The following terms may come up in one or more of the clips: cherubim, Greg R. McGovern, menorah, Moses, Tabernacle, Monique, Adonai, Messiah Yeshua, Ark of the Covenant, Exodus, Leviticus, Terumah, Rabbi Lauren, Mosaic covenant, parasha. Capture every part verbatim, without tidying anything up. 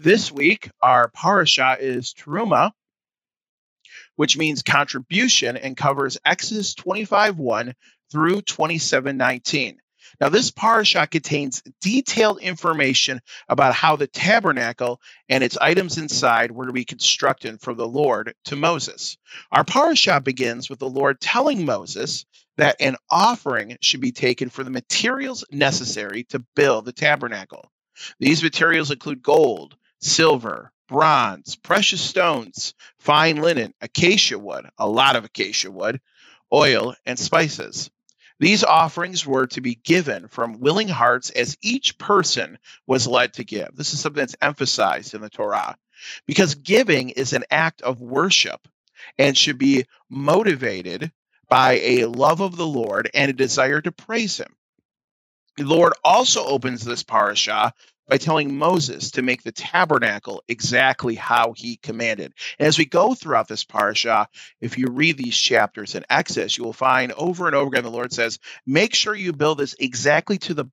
This week, our parasha is Terumah, which means contribution, and covers Exodus twenty-five one through twenty-seven nineteen. Now, this parasha contains detailed information about how the tabernacle and its items inside were to be constructed from the Lord to Moses. Our parasha begins with the Lord telling Moses that an offering should be taken for the materials necessary to build the tabernacle. These materials include gold, silver, bronze, precious stones, fine linen, acacia wood, a lot of acacia wood, oil, and spices. These offerings were to be given from willing hearts as each person was led to give. This is something that's emphasized in the Torah, because giving is an act of worship and should be motivated by a love of the Lord and a desire to praise him. The Lord also opens this parasha by telling Moses to make the tabernacle exactly how he commanded. And as we go throughout this parasha, if you read these chapters in Exodus, you will find over and over again the Lord says, make sure you build this exactly to the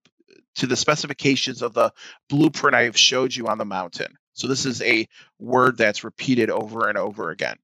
to the specifications of the blueprint I have showed you on the mountain. So this is a word that's repeated over and over again.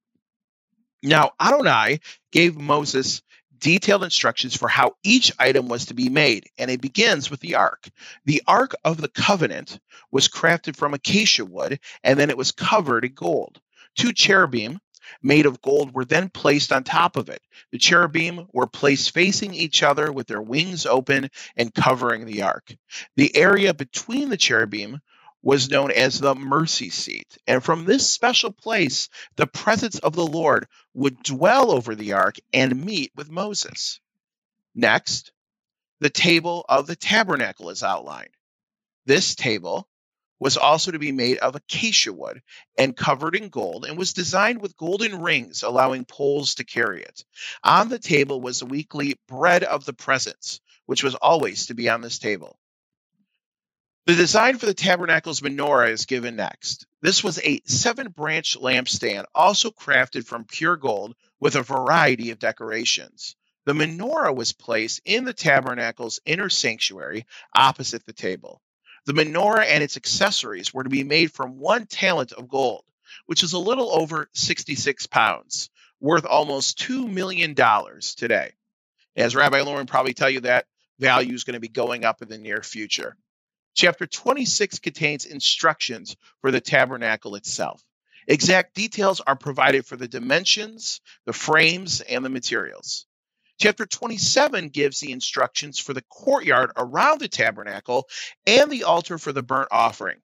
Now, Adonai gave Moses detailed instructions for how each item was to be made, and it begins with the Ark. The Ark of the Covenant was crafted from acacia wood, and then it was covered in gold. Two cherubim made of gold were then placed on top of it. The cherubim were placed facing each other with their wings open and covering the Ark. The area between the cherubim was known as the mercy seat. And from this special place, the presence of the Lord would dwell over the ark and meet with Moses. Next, the table of the tabernacle is outlined. This table was also to be made of acacia wood and covered in gold, and was designed with golden rings, allowing poles to carry it. On the table was the weekly bread of the presence, which was always to be on this table. The design for the tabernacle's menorah is given next. This was a seven-branch lampstand, also crafted from pure gold, with a variety of decorations. The menorah was placed in the tabernacle's inner sanctuary, opposite the table. The menorah and its accessories were to be made from one talent of gold, which is a little over sixty-six pounds, worth almost two million dollars today. As Rabbi Lauren probably tell you, that value is going to be going up in the near future. Chapter twenty-six contains instructions for the tabernacle itself. Exact details are provided for the dimensions, the frames, and the materials. Chapter twenty-seven gives the instructions for the courtyard around the tabernacle and the altar for the burnt offering.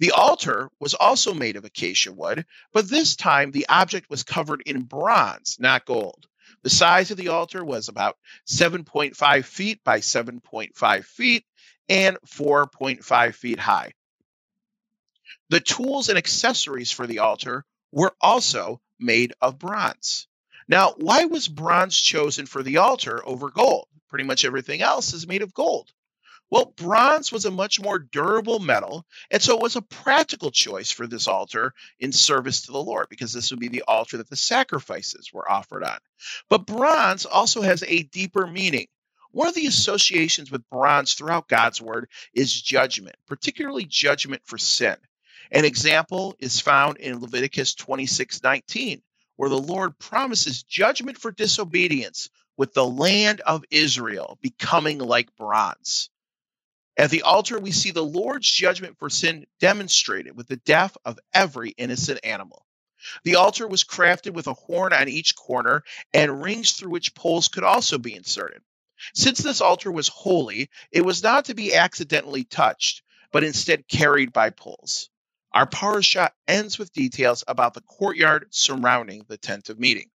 The altar was also made of acacia wood, but this time the object was covered in bronze, not gold. The size of the altar was about seven point five feet by seven point five feet, and four point five feet high. The tools and accessories for the altar were also made of bronze. Now, why was bronze chosen for the altar over gold? Pretty much everything else is made of gold. Well, bronze was a much more durable metal, and so it was a practical choice for this altar in service to the Lord, because this would be the altar that the sacrifices were offered on. But bronze also has a deeper meaning. One of the associations with bronze throughout God's word is judgment, particularly judgment for sin. An example is found in Leviticus twenty-six nineteen, where the Lord promises judgment for disobedience, with the land of Israel becoming like bronze. At the altar, we see the Lord's judgment for sin demonstrated with the death of every innocent animal. The altar was crafted with a horn on each corner and rings through which poles could also be inserted. Since this altar was holy, it was not to be accidentally touched, but instead carried by poles. Our parasha ends with details about the courtyard surrounding the tent of meeting.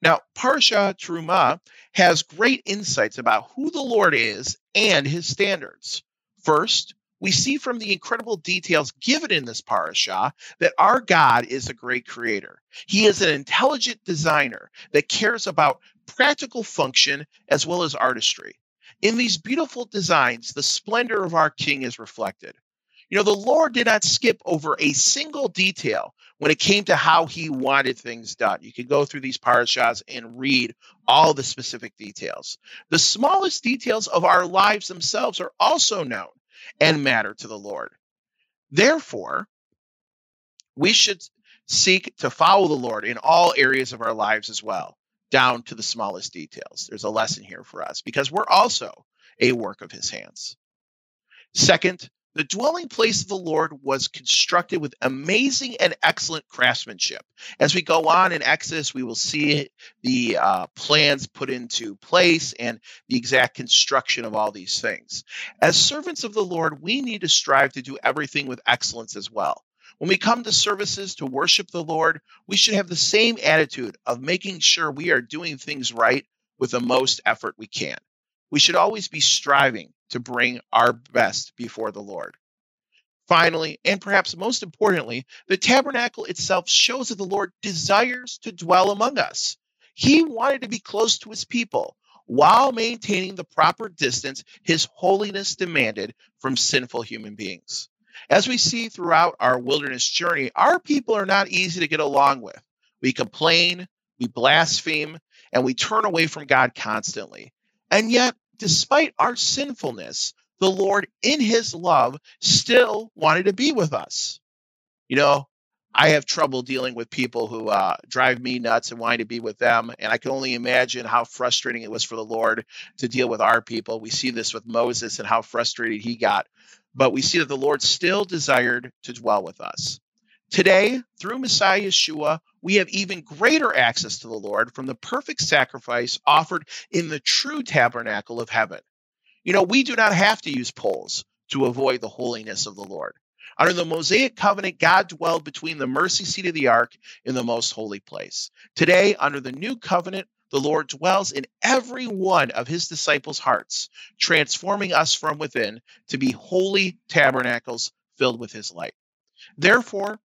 Now, parasha Terumah has great insights about who the Lord is and his standards. First, we see from the incredible details given in this parasha that our God is a great creator. He is an intelligent designer that cares about practical function as well as artistry. In these beautiful designs, the splendor of our King is reflected. You know, the Lord did not skip over a single detail when it came to how he wanted things done. You can go through these parashas and read all the specific details. The smallest details of our lives themselves are also known and matter to the Lord. Therefore, we should seek to follow the Lord in all areas of our lives as well, down to the smallest details. There's a lesson here for us because we're also a work of his hands. Second, the dwelling place of the Lord was constructed with amazing and excellent craftsmanship. As we go on in Exodus, we will see the uh, plans put into place and the exact construction of all these things. As servants of the Lord, we need to strive to do everything with excellence as well. When we come to services to worship the Lord, we should have the same attitude of making sure we are doing things right with the most effort we can. We should always be striving to bring our best before the Lord. Finally, and perhaps most importantly, the tabernacle itself shows that the Lord desires to dwell among us. He wanted to be close to his people while maintaining the proper distance his holiness demanded from sinful human beings. As we see throughout our wilderness journey, our people are not easy to get along with. We complain, we blaspheme, and we turn away from God constantly. And yet, despite our sinfulness, the Lord, in his love, still wanted to be with us. You know, I have trouble dealing with people who uh, drive me nuts and wanting to be with them, and I can only imagine how frustrating it was for the Lord to deal with our people. We see this with Moses and how frustrated he got, but we see that the Lord still desired to dwell with us. Today, through Messiah Yeshua, we have even greater access to the Lord from the perfect sacrifice offered in the true tabernacle of heaven. You know, we do not have to use poles to avoid the holiness of the Lord. Under the Mosaic covenant, God dwelled between the mercy seat of the ark and the most holy place. Today, under the new covenant, the Lord dwells in every one of his disciples' hearts, transforming us from within to be holy tabernacles filled with his light. Therefore,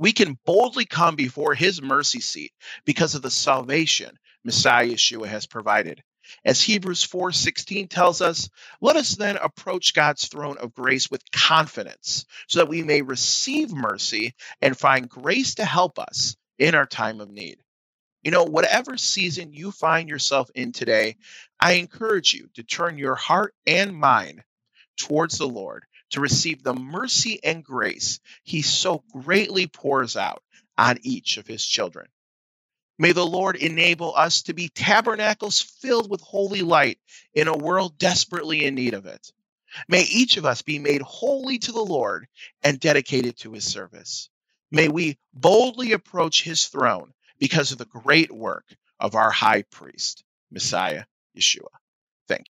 we can boldly come before his mercy seat because of the salvation Messiah Yeshua has provided. As Hebrews four sixteen tells us, let us then approach God's throne of grace with confidence so that we may receive mercy and find grace to help us in our time of need. You know, whatever season you find yourself in today, I encourage you to turn your heart and mind towards the Lord, to receive the mercy and grace he so greatly pours out on each of his children. May the Lord enable us to be tabernacles filled with holy light in a world desperately in need of it. May each of us be made holy to the Lord and dedicated to his service. May we boldly approach his throne because of the great work of our high priest, Messiah Yeshua. Thank you.